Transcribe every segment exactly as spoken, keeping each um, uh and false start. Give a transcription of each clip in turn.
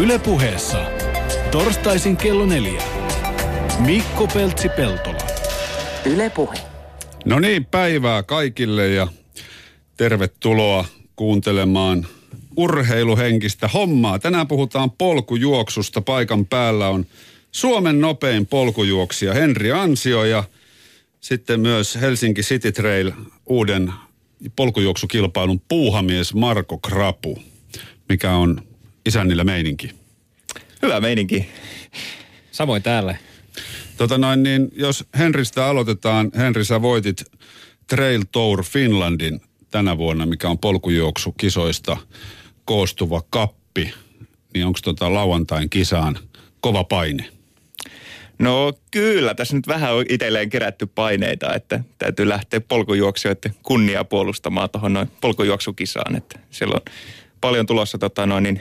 Yle Puheessa. Torstaisin kello neljä. Mikko Peltsi Peltola. Yle Puhe. No niin, päivää kaikille ja tervetuloa kuuntelemaan urheiluhenkistä hommaa. Tänään puhutaan polkujuoksusta. Paikan päällä on Suomen nopein polkujuoksija Henri Ansio ja sitten myös Helsinki City Trail uuden polkujuoksukilpailun puuhamies Marko Krapu. Mikä on isännillä meininki? Hyvä meininki. Samoin täällä. Tota noin, niin jos Henristä aloitetaan. Henri, sä voitit Trail Tour Finlandin tänä vuonna, mikä on polkujuoksukisoista koostuva kappi. Niin onko tota lauantain kisaan kova paine? No kyllä, tässä nyt vähän on itselleen kerätty paineita, että täytyy lähteä polkujuoksijoiden kunniaa puolustamaan tuohon noin polkujuoksukisaan. Että siellä on paljon tulossa tota noin niin,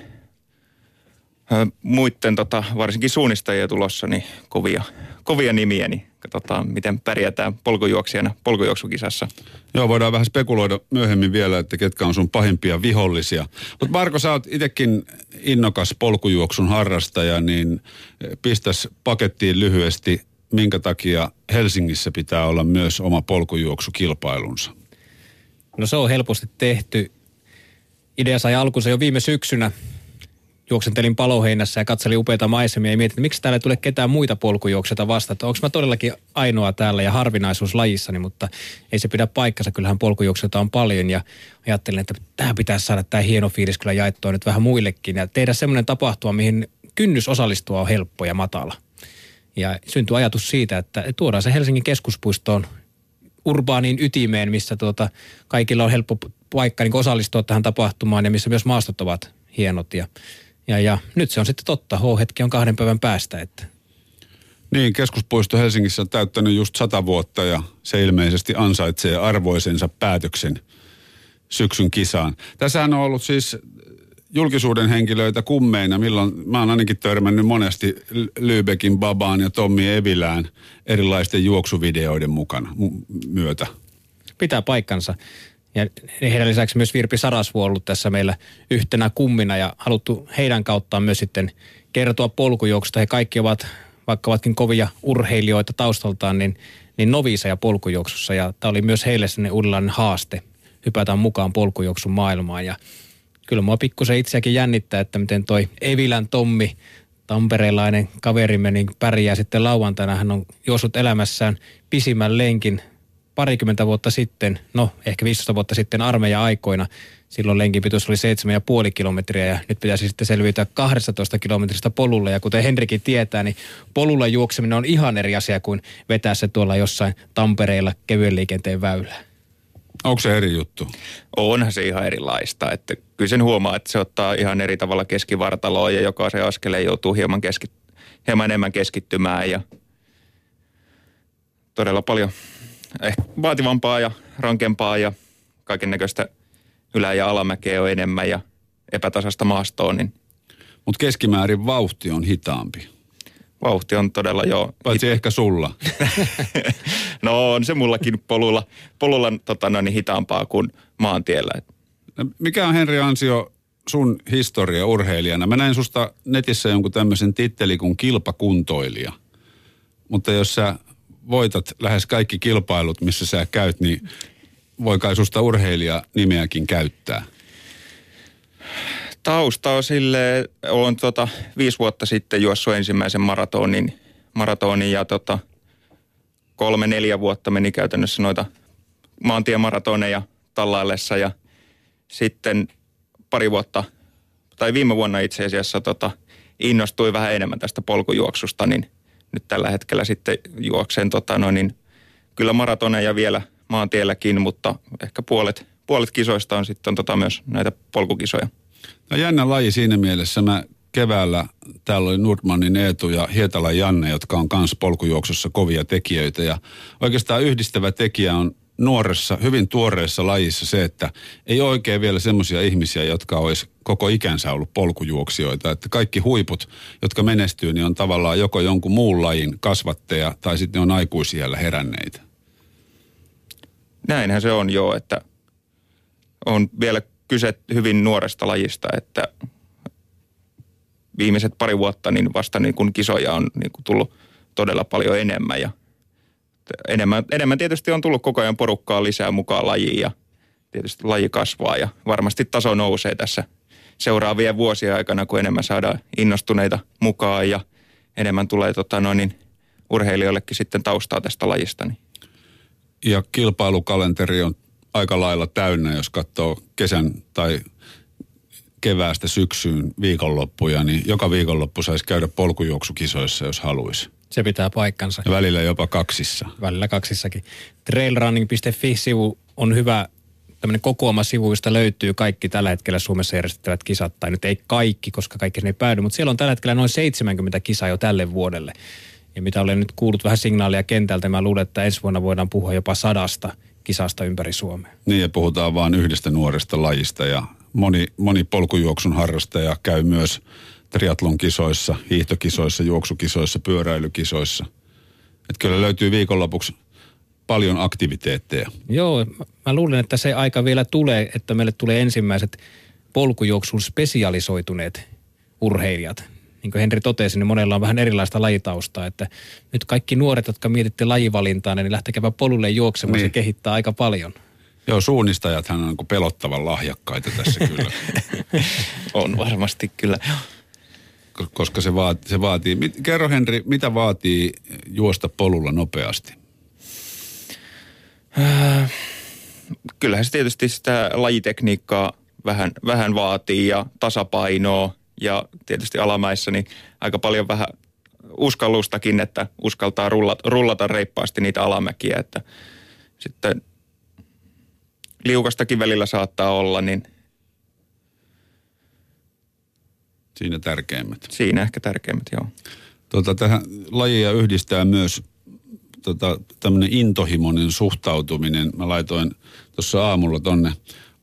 muiden tota, varsinkin suunnistajia tulossa, niin kovia, kovia nimiä, niin katsotaan miten pärjätään polkujuoksijana polkujuoksukisassa. Joo, voidaan vähän spekuloida myöhemmin vielä, että ketkä on sun pahimpia vihollisia. Mutta Marko, sä oot itsekin innokas polkujuoksun harrastaja, niin pistäs pakettiin lyhyesti, minkä takia Helsingissä pitää olla myös oma polkujuoksukilpailunsa? No se on helposti tehty. Idea sai alkunsa jo viime syksynä. Juoksentelin Paloheinässä ja katselin upeita maisemia ja mietin, että miksi täällä ei tule ketään muita polkujuoksijoita vastaan. Että onko mä todellakin ainoa täällä ja harvinaisuus lajissani, mutta ei se pidä paikkansa. Kyllähän polkujuoksijoita on paljon ja ajattelin, että tämä pitäisi saada tämä hieno fiilis kyllä jaettua nyt vähän muillekin. Ja tehdä semmoinen tapahtuma, mihin kynnys osallistua on helppo ja matala. Ja syntyi ajatus siitä, että tuodaan se Helsingin keskuspuistoon urbaaniin ytimeen, missä tuota kaikilla on helppo paikka niin osallistua tähän tapahtumaan ja missä myös maastot ovat hienot ja Ja, ja nyt se on sitten totta. H-hetki on kahden päivän päästä. Että. Niin, keskuspuisto Helsingissä on täyttänyt just sata vuotta ja se ilmeisesti ansaitsee arvoisensa päätöksen syksyn kisaan. Tässähän on ollut siis julkisuuden henkilöitä kummeina, milloin mä oon ainakin törmännyt monesti Lübeckin Babaan ja Tommi Evilään erilaisten juoksuvideoiden mukana myötä. Pitää paikkansa. Ja heidän lisäksi myös Virpi Sarasvu on ollut tässä meillä yhtenä kummina ja haluttu heidän kauttaan myös sitten kertoa polkujuoksusta. He kaikki ovat, vaikka ovatkin kovia urheilijoita taustaltaan, niin, niin noviiseja polkujuoksussa. Ja tämä oli myös heille sellainen uudenlainen haaste, hypätä mukaan polkujuoksun maailmaan. Ja kyllä mua pikkusen itseäkin jännittää, että miten toi Evilän Tommi, tamperelainen kaverimme, niin pärjää sitten lauantaina. Hän on juossut elämässään pisimmän lenkin. Parikymmentä vuotta sitten, no ehkä viisitoista vuotta sitten armeija-aikoina, silloin lenkin pituus oli seitsemän pilkku viisi kilometriä ja nyt pitäisi sitten selviytyä kahdestatoista kilometristä polulla. Ja kuten Henrikin tietää, niin polulla juokseminen on ihan eri asia kuin vetää se tuolla jossain Tampereella kevyen liikenteen väylää. Onko se eri juttu? Onhan se ihan erilaista. Että kyllä sen huomaa, että se ottaa ihan eri tavalla keskivartaloon ja jokaisen askeleen joutuu hieman, keski, hieman enemmän keskittymään ja todella paljon ehkä vaativampaa ja rankempaa ja kaiken näköistä ylä- ja alamäkeä on enemmän ja epätasasta maastoa. Niin. Mutta keskimäärin vauhti on hitaampi. Vauhti on todella joo. Paitsi hit... ehkä sulla. No on se mullakin polulla, polulla tota, no, niin hitaampaa kuin maantiellä. Mikä on Henri Ansio sun historia urheilijana? Mä näin susta netissä jonkun tämmöisen titteli kuin kilpakuntoilija. Mutta jos sä voitat lähes kaikki kilpailut, missä sä käyt, niin voi kai susta urheilijanimeäkin käyttää? Tausta on silleen, olen tota, viisi vuotta sitten juossut ensimmäisen maratonin, maratonin ja tota, kolme, neljä vuotta meni käytännössä noita maantiemaratoneja tallaillessa ja sitten pari vuotta, tai viime vuonna itse asiassa tota, innostuin vähän enemmän tästä polkujuoksusta, niin nyt tällä hetkellä sitten juoksen tota no niin, kyllä maratoneja vielä maantielläkin, mutta ehkä puolet, puolet kisoista on sitten tota myös näitä polkukisoja. No jännä laji siinä mielessä. Mä keväällä, täällä oli Nordmannin Eetu ja Hietalan Janne, jotka on kans polkujuoksussa kovia tekijöitä. Ja oikeastaan yhdistävä tekijä on nuoressa, hyvin tuoreessa lajissa se, että ei ole oikein vielä semmoisia ihmisiä, jotka olisi koko ikänsä ollut polkujuoksijoita. Että kaikki huiput, jotka menestyy, niin on tavallaan joko jonkun muun lajin kasvatteja tai sitten ne on aikuisiällä heränneitä. Näinhän se on joo, että on vielä kyse hyvin nuoresta lajista, että viimeiset pari vuotta niin vasta niin kuin kisoja on niin kuin tullut todella paljon enemmän ja enemmän, enemmän tietysti on tullut koko ajan porukkaa lisää mukaan lajiin ja tietysti laji kasvaa ja varmasti taso nousee tässä seuraavien vuosien aikana, kun enemmän saadaan innostuneita mukaan ja enemmän tulee tota, no niin, urheilijoillekin sitten taustaa tästä lajista. Niin. Ja kilpailukalenteri on aika lailla täynnä, jos katsoo kesän tai keväästä syksyyn viikonloppuja, niin joka viikonloppu saisi käydä polkujuoksukisoissa, jos haluaisi. Se pitää paikkansa. Ja välillä jopa kaksissa. Välillä kaksissakin. trailrunning piste fi-sivu on hyvä tämmöinen kokoama sivu, josta löytyy kaikki tällä hetkellä Suomessa järjestettävät kisat. Tai nyt ei kaikki, koska kaikki sinne ei päädy, mutta siellä on tällä hetkellä noin seitsemänkymmentä kisaa jo tälle vuodelle. Ja mitä olen nyt kuullut vähän signaalia kentältä, mä luulen, että ensi vuonna voidaan puhua jopa sadasta kisasta ympäri Suomea. Niin ja puhutaan vaan yhdestä nuoresta lajista ja moni, moni polkujuoksun harrastaja käy myös triatlon kisoissa, hiihtokisoissa, juoksukisoissa, pyöräilykisoissa. Että kyllä löytyy viikonlopuksi paljon aktiviteetteja. Joo, mä luulen, että se aika vielä tulee, että meille tulee ensimmäiset polkujuoksun spesialisoituneet urheilijat. Niin kuin Henri totesi, niin monella on vähän erilaista lajitaustaa, että nyt kaikki nuoret, jotka mietitte lajivalintaa, niin lähtekääpä polulle juoksemaan, niin. Se kehittää aika paljon. Joo, suunnistajathan on pelottavan lahjakkaita tässä kyllä. On varmasti kyllä. Koska se, vaati, se vaatii, mit, kerro Henri, mitä vaatii juosta polulla nopeasti? Äh, kyllähän se tietysti sitä lajitekniikkaa vähän, vähän vaatii ja tasapainoa ja tietysti alamäissä niin aika paljon vähän uskallustakin, että uskaltaa rullata, rullata reippaasti niitä alamäkiä, että sitten liukastakin välillä saattaa olla, niin siinä tärkeimmät. Siinä ehkä tärkeimmät, joo. Tota, tähän lajia yhdistää myös tota, tämmöinen intohimoinen suhtautuminen. Mä laitoin tuossa aamulla tonne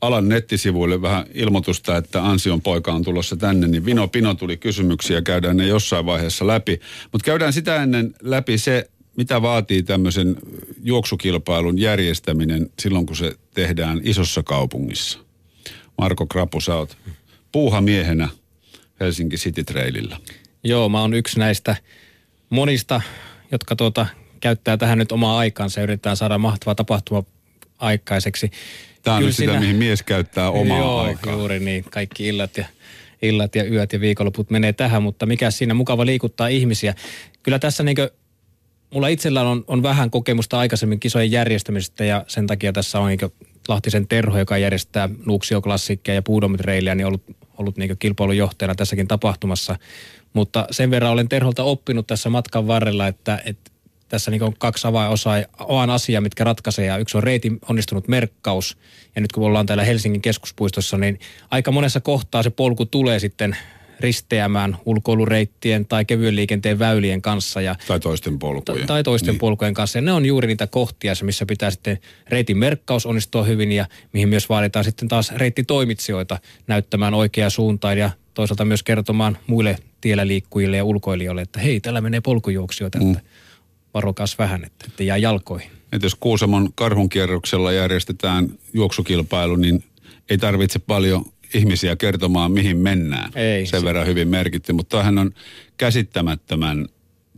alan nettisivuille vähän ilmoitusta, että Ansion poika on tulossa tänne, niin vino pino tuli kysymyksiä, käydään ne jossain vaiheessa läpi. Mutta käydään sitä ennen läpi se, mitä vaatii tämmöisen juoksukilpailun järjestäminen silloin, kun se tehdään isossa kaupungissa. Marko Krapu, sä oot puuhamiehenä Helsinki City Trailillä. Joo, mä oon yksi näistä monista, jotka tuota, käyttää tähän nyt omaa aikaansa ja yritetään saada mahtava tapahtuma aikaiseksi. Tämä on kyllä nyt sitä, siinä, mihin mies käyttää omaa joo, aikaa. Joo, juuri niin. Kaikki illat ja, illat ja yöt ja viikonloput menee tähän, mutta mikä siinä mukava liikuttaa ihmisiä. Kyllä tässä niinkö, mulla itsellään on, on vähän kokemusta aikaisemmin kisojen järjestämisestä ja sen takia tässä on niinkö Lahtisen Terho, joka järjestää Nuuksio Klassikkia ja Puudum Trailia, niin on ollut, ollut niinkö kilpailujohtajana tässäkin tapahtumassa. Mutta sen verran olen Terholta oppinut tässä matkan varrella, että, että tässä on kaksi avainosaa asiaa, mitkä ratkaisee, ja yksi on reitin onnistunut merkkaus. Ja nyt kun ollaan täällä Helsingin keskuspuistossa, niin aika monessa kohtaa se polku tulee sitten risteämään ulkoilureittien tai kevyen liikenteen väylien kanssa. Ja, tai toisten polkujen. Ta- tai toisten niin. polkujen kanssa. Ja ne on juuri niitä kohtia, missä pitää sitten reitin merkkaus onnistua hyvin, ja mihin myös vaaditaan sitten taas reittitoimitsijoita näyttämään oikeaa suuntaan ja toisaalta myös kertomaan muille tiellä liikkujille ja ulkoilijoille, että hei, täällä menee polkujuoksijoita. Mm. Varokas vähän, että, että jää jalkoihin. Että jos Kuusamon Karhunkierroksella järjestetään juoksukilpailu, niin ei tarvitse paljon ihmisiä kertomaan, mihin mennään. Ei, Sen se... verran hyvin merkitty, mutta tämähän on käsittämättömän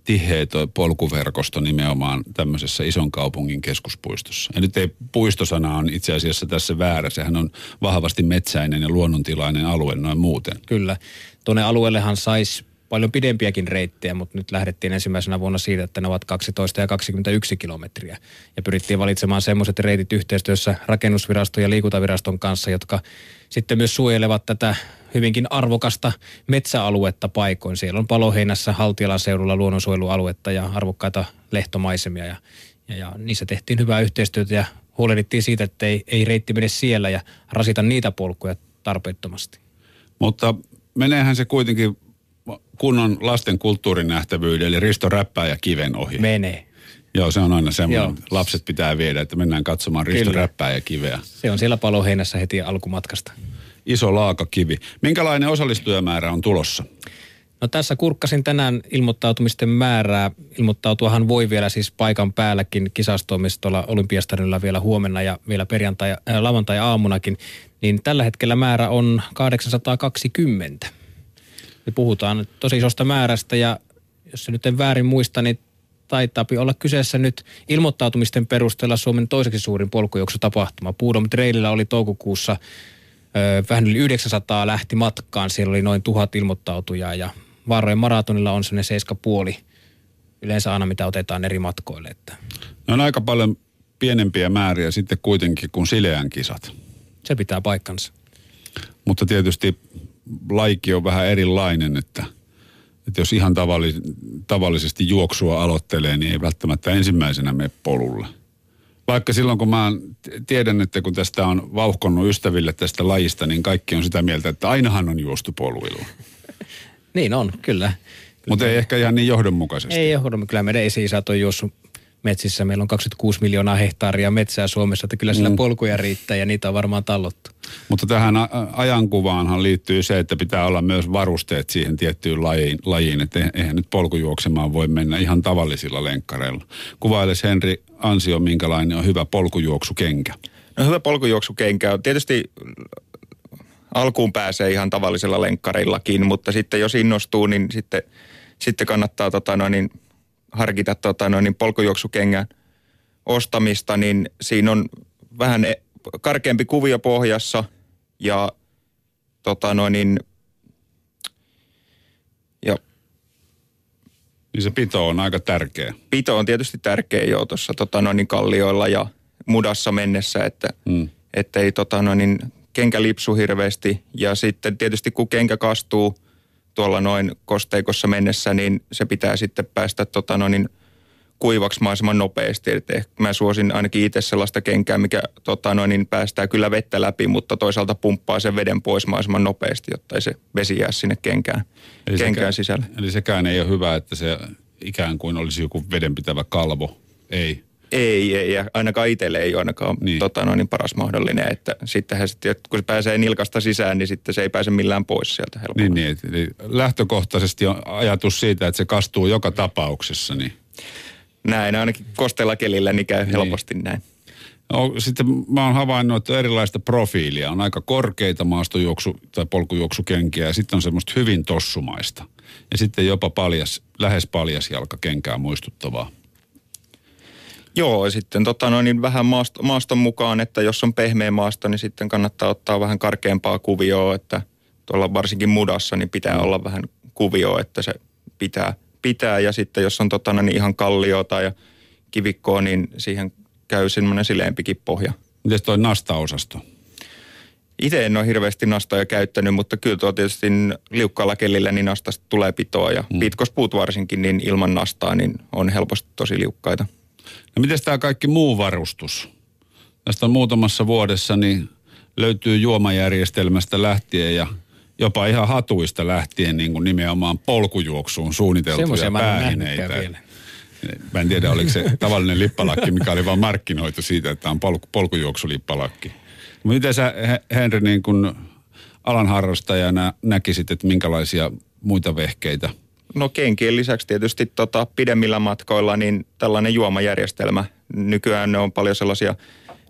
tiheä toi polkuverkosto nimenomaan tämmöisessä ison kaupungin keskuspuistossa. Ja nyt ei puistosana on itse asiassa tässä väärä. Sehän on vahvasti metsäinen ja luonnontilainen alue noin muuten. Kyllä. Tuonne alueellehan saisi paljon pidempiäkin reittejä, mutta nyt lähdettiin ensimmäisenä vuonna siitä, että ne ovat kaksitoista ja kaksikymmentäyksi kilometriä. Ja pyrittiin valitsemaan semmoiset reitit yhteistyössä rakennusviraston ja liikuntaviraston kanssa, jotka sitten myös suojelevat tätä hyvinkin arvokasta metsäaluetta paikoin. Siellä on Paloheinässä, Haltialan seudulla luonnonsuojelualuetta ja arvokkaita lehtomaisemia. Ja, ja, ja niissä tehtiin hyvää yhteistyötä ja huolehdittiin siitä, että ei, ei reitti mene siellä ja rasita niitä polkuja tarpeettomasti. Mutta meneehän se kuitenkin kunnon lasten kulttuurinähtävyyden, eli Risto Räppää ja Kiven ohi. Menee. Joo, se on aina semmoinen. Joo. Lapset pitää viedä, että mennään katsomaan Risto Kyllä. Räppää ja Kiveä. Se on siellä Paloheinässä heti alkumatkasta. Iso laakakivi. Minkälainen osallistujamäärä on tulossa? No tässä kurkkasin tänään ilmoittautumisten määrää. Ilmoittautuahan voi vielä siis paikan päälläkin kisastoimistolla Olympiastadionilla vielä huomenna ja vielä perjantai, äh, lavantai-aamunakin. Niin tällä hetkellä määrä on kahdeksansataakaksikymmentä. niin puhutaan tosi isosta määrästä ja jos se nyt en väärin muista, niin taitaa olla kyseessä nyt ilmoittautumisten perusteella Suomen toiseksi suurin polkujuoksutapahtuma. Puudum Trailillä oli toukokuussa ö, vähän yli yhdeksänsataa lähti matkaan, siellä oli noin tuhat ilmoittautujaa ja Vaarojen maratonilla on sellainen seiska puoli yleensä aina, mitä otetaan eri matkoille. Että. No on aika paljon pienempiä määriä sitten kuitenkin kuin Sileän kisat. Se pitää paikkansa. Mutta tietysti laiki on vähän erilainen, että, että jos ihan tavalli, tavallisesti juoksua aloittelee, niin ei välttämättä ensimmäisenä mene polulle. Vaikka silloin, kun mä tiedän, että kun tästä on vauhkonnut ystäville tästä lajista, niin kaikki on sitä mieltä, että ainahan on juostu poluilla. Niin on, kyllä. Mutta ei ehkä ihan niin johdonmukaisesti. Ei johdonmukaisesti. Kyllä meidän esi-isät on juossut metsissä. Meillä on kaksikymmentäkuusi miljoonaa hehtaaria metsää Suomessa, että kyllä sillä mm. polkuja riittää ja niitä on varmaan tallottu. Mutta tähän a- ajankuvaanhan liittyy se, että pitää olla myös varusteet siihen tiettyyn lajiin, lajiin että eihän nyt polkujuoksemaan voi mennä ihan tavallisilla lenkkareilla. Kuvailes Henri Ansio, minkälainen on hyvä polkujuoksukenkä? No hyvä polkujuoksukenkä on tietysti... Alkuun pääsee ihan tavallisella lenkkarillakin, mutta sitten jos innostuu, niin sitten, sitten kannattaa tota noin, harkita tota noin, polkujuoksukengän ostamista. Niin siinä on vähän karkeampi kuvio pohjassa ja, tota noin, ja niin se pito on aika tärkeä. Pito on tietysti tärkeä jo tuossa tota noin, kallioilla ja mudassa mennessä, että mm. ei... Tota noin, kenkä lipsu hirveästi ja sitten tietysti kun kenkä kastuu tuolla noin kosteikossa mennessä, niin se pitää sitten päästä tota noin kuivaksi mahdollisimman nopeasti. Et mä suosin ainakin itse sellaista kenkää, mikä tota noin päästää kyllä vettä läpi, mutta toisaalta pumppaa sen veden pois mahdollisimman nopeasti, jotta ei se vesi jää sinne kenkään, eli kenkään sekään, sisälle. Eli sekään ei ole hyvä, että se ikään kuin olisi joku vedenpitävä kalvo, ei? Ei, ei, ja ainakaan itselle ei ole ainakaan niin. Tota, no, niin paras mahdollinen, että sittenhän sitten, kun se pääsee nilkasta sisään, niin sitten se ei pääse millään pois sieltä helpolla. Niin, niin, eli lähtökohtaisesti on ajatus siitä, että se kastuu joka tapauksessa, niin... Näin, ainakin kosteella kelillä niin käy niin. Helposti näin. No, sitten mä oon havainnut, että erilaista profiilia on aika korkeita maastojuoksu- tai polkujuoksukenkiä, ja sitten on semmoista hyvin tossumaista, ja sitten jopa paljas, lähes paljasjalkakenkää muistuttavaa. Joo, sitten tota noin niin vähän maaston, maaston mukaan, että jos on pehmeä maasto, niin sitten kannattaa ottaa vähän karkeampaa kuvioa, että tuolla varsinkin mudassa niin pitää olla vähän kuvioa, että se pitää, pitää. Ja sitten jos on tota noin ihan kalliota ja kivikkoa, niin siihen käy semmoinen sileämpikin pohja. Mites toi nastaosasto? Itse en ole hirveästi nastoja käyttänyt, mutta kyllä tuo tietysti liukkaalla kelillä niin nastasta tulee pitoa ja mm. pitkospuut varsinkin niin ilman nastaa niin on helposti tosi liukkaita. No mites tämä kaikki muu varustus? Tästä on muutamassa vuodessa niin löytyy juomajärjestelmästä lähtien ja jopa ihan hatuista lähtien niin kuin nimenomaan polkujuoksuun suunniteltuja päähineitä. Mä en tiedä, oliko se tavallinen lippalakki, mikä oli vaan markkinoitu siitä, että on polku, polkujuoksulippalakki. Miten sä, Henri, niin kuin alan harrastajana näkisit, että minkälaisia muita vehkeitä? No kenkien lisäksi tietysti tota, pidemmillä matkoilla niin tällainen juomajärjestelmä. Nykyään ne on paljon sellaisia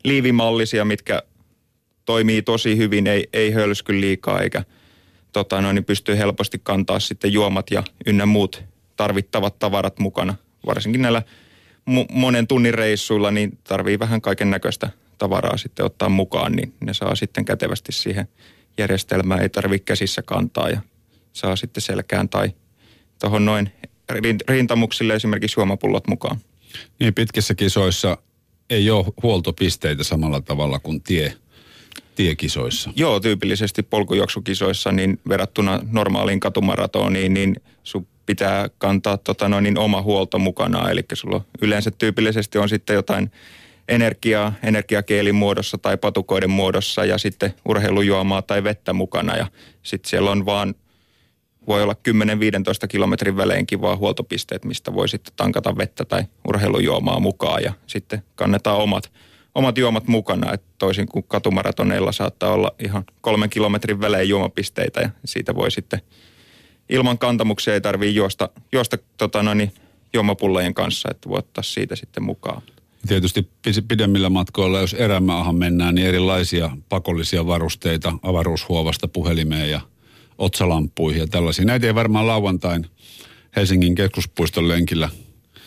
liivimallisia, mitkä toimii tosi hyvin, ei, ei hölsky liikaa eikä tota, no, niin pystyy helposti kantaa sitten juomat ja ynnä muut tarvittavat tavarat mukana. Varsinkin näillä mu- monen tunnin reissuilla niin tarvii vähän kaiken näköistä tavaraa sitten ottaa mukaan, niin ne saa sitten kätevästi siihen järjestelmään. Ei tarvitse käsissä kantaa ja saa sitten selkään tai... Tuohon noin rintamuksille esimerkiksi juomapullot mukaan. Niin pitkissä kisoissa ei ole huoltopisteitä samalla tavalla kuin tie, tiekisoissa. Joo, tyypillisesti polkujuoksukisoissa niin verrattuna normaaliin katumaratoniin, niin sun pitää kantaa tota, no, niin oma huolto mukana. Eli sulla yleensä tyypillisesti on sitten jotain energiaa, energiakeelin muodossa tai patukoiden muodossa ja sitten urheilujuomaa tai vettä mukana. Ja sitten siellä on vaan... Voi olla kymmenen viisitoista kilometrin väleinkin vaan huoltopisteet, mistä voi sitten tankata vettä tai urheilujuomaa mukaan. Ja sitten kannetaan omat, omat juomat mukana. Et toisin kuin katumaratoneilla saattaa olla ihan kolmen kilometrin välein juomapisteitä. Ja siitä voi sitten ilman kantamuksia ei tarvitse juosta, juosta tota noin, juomapullojen kanssa, että voi ottaa siitä sitten mukaan. Tietysti pidemmillä matkoilla, jos erämaahan mennään, niin erilaisia pakollisia varusteita avaruushuovasta puhelimeen ja otsalampuihin ja tällaisia. Näitä ei varmaan lauantain Helsingin keskuspuiston lenkillä.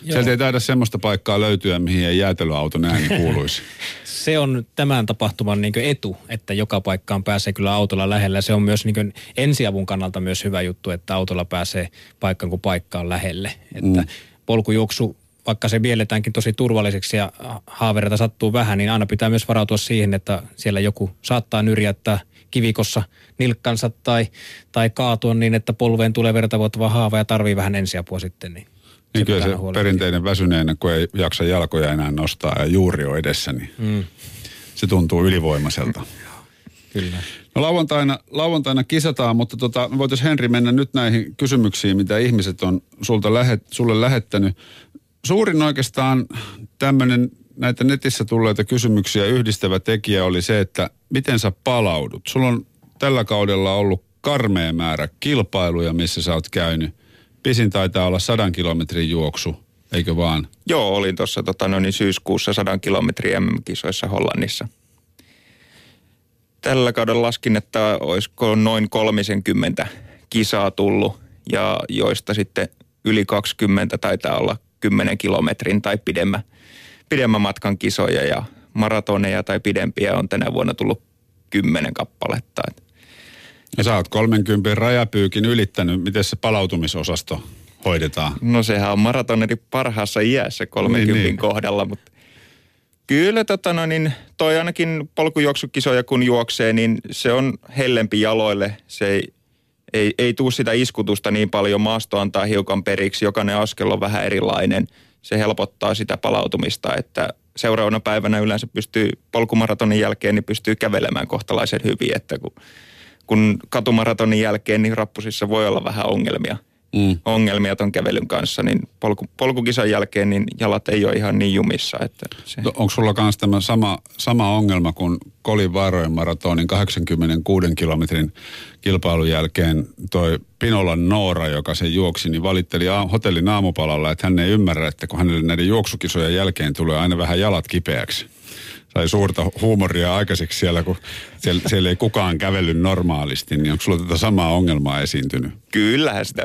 Joo. Sieltä ei taida semmoista paikkaa löytyä, mihin ei jäätelöauton ääni kuuluisi. Se on tämän tapahtuman niin kuin etu, että joka paikkaan pääsee kyllä autolla lähellä. Se on myös niin kuin ensiavun kannalta myös hyvä juttu, että autolla pääsee paikkaan kuin paikkaan lähelle. Että mm. polkujuoksu, vaikka se mielletäänkin tosi turvalliseksi ja haavereita sattuu vähän, niin aina pitää myös varautua siihen, että siellä joku saattaa nyrjättää kivikossa nilkkansa tai, tai kaatua niin, että polveen tulee vertavoittava haava ja tarvii vähän ensiapua sitten. Niin, niin kyllä se perinteinen väsyneenä, kun ei jaksa jalkoja enää nostaa ja juuri on edessä, niin mm. se tuntuu ylivoimaiselta. Kyllä. No lauantaina, lauantaina kisataan, mutta tota, voitaisiin Henri mennä nyt näihin kysymyksiin, mitä ihmiset on sulta lähet, sulle lähettänyt. Suurin oikeastaan tämmöinen näitä netissä tulleita kysymyksiä yhdistävä tekijä oli se, että miten sä palaudut? Sulla on tällä kaudella ollut karmea määrä kilpailuja, missä sä oot käynyt. Pisin taitaa olla sadan kilometrin juoksu, eikö vaan? Joo, olin tuossa tota, no niin, syyskuussa sadan kilometrin M M-kisoissa Hollannissa. Tällä kaudella laskin, että olisiko noin kolmisenkymmentä kisaa tullut ja joista sitten yli kaksikymmentä taitaa olla kymmenen kilometrin tai pidemmän, pidemmän matkan kisoja ja maratoneja tai pidempiä on tänä vuonna tullut kymmenen kappaletta. Ja sä oot kolmenkymmenen rajapyykin ylittänyt. Miten se palautumisosasto hoidetaan? No sehän on maratoneri parhaassa iässä kolmenkymmenen niin, niin. kohdalla, mutta kyllä tota no niin, toi ainakin polkujuoksukisoja kun juoksee, niin se on hellempi jaloille. Se ei, ei, ei tuu sitä iskutusta niin paljon, maasto antaa hiukan periksi, jokainen askel on vähän erilainen. Se helpottaa sitä palautumista, että seuraavana päivänä yleensä pystyy polkumaratonin jälkeen, niin pystyy kävelemään kohtalaisen hyvin, että kun, kun katumaratonin jälkeen, niin rappusissa voi olla vähän ongelmia. Mm. Ongelmia ton kävelyn kanssa, niin polku, polkukisan jälkeen niin jalat ei ole ihan niin jumissa. Että se. Onko sulla kanssa tämä sama, sama ongelma kuin Kolin Vaarojen maratonin kahdeksankymmentäkuusi kilometrin kilpailun jälkeen toi Pinolan Noora, joka sen juoksi, niin valitteli a- hotellin aamupalalla, että hän ei ymmärrä, että kun hänelle näiden juoksukisojen jälkeen tulee aina vähän jalat kipeäksi. Sai suurta huumoria aikaiseksi siellä, kun siellä, siellä ei kukaan kävellyt normaalisti, niin onko sulla tätä samaa ongelmaa esiintynyt? Kyllähän sitä.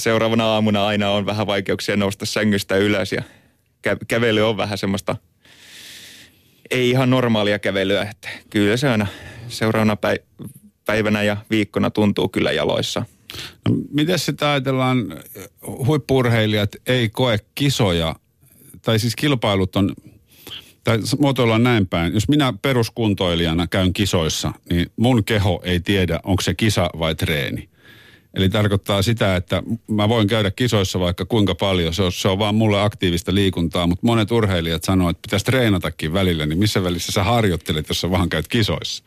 Seuraavana aamuna aina on vähän vaikeuksia nousta sängystä ylös ja kä- kävely on vähän semmoista, ei ihan normaalia kävelyä. Että kyllä se aina seuraavana päi- päivänä ja viikkona tuntuu kyllä jaloissa. No, miten sitä ajatellaan, huippu-urheilijat ei koe kisoja, tai siis kilpailut on... Tai muotoillaan näin päin. Jos minä peruskuntoilijana käyn kisoissa, niin mun keho ei tiedä, onko se kisa vai treeni. Eli tarkoittaa sitä, että mä voin käydä kisoissa vaikka kuinka paljon. Se on, se on vaan mulle aktiivista liikuntaa, mutta monet urheilijat sanoo, että pitäisi treenatakin välillä. Niin missä välissä sä harjoittelet, jos sä vaan käyt kisoissa?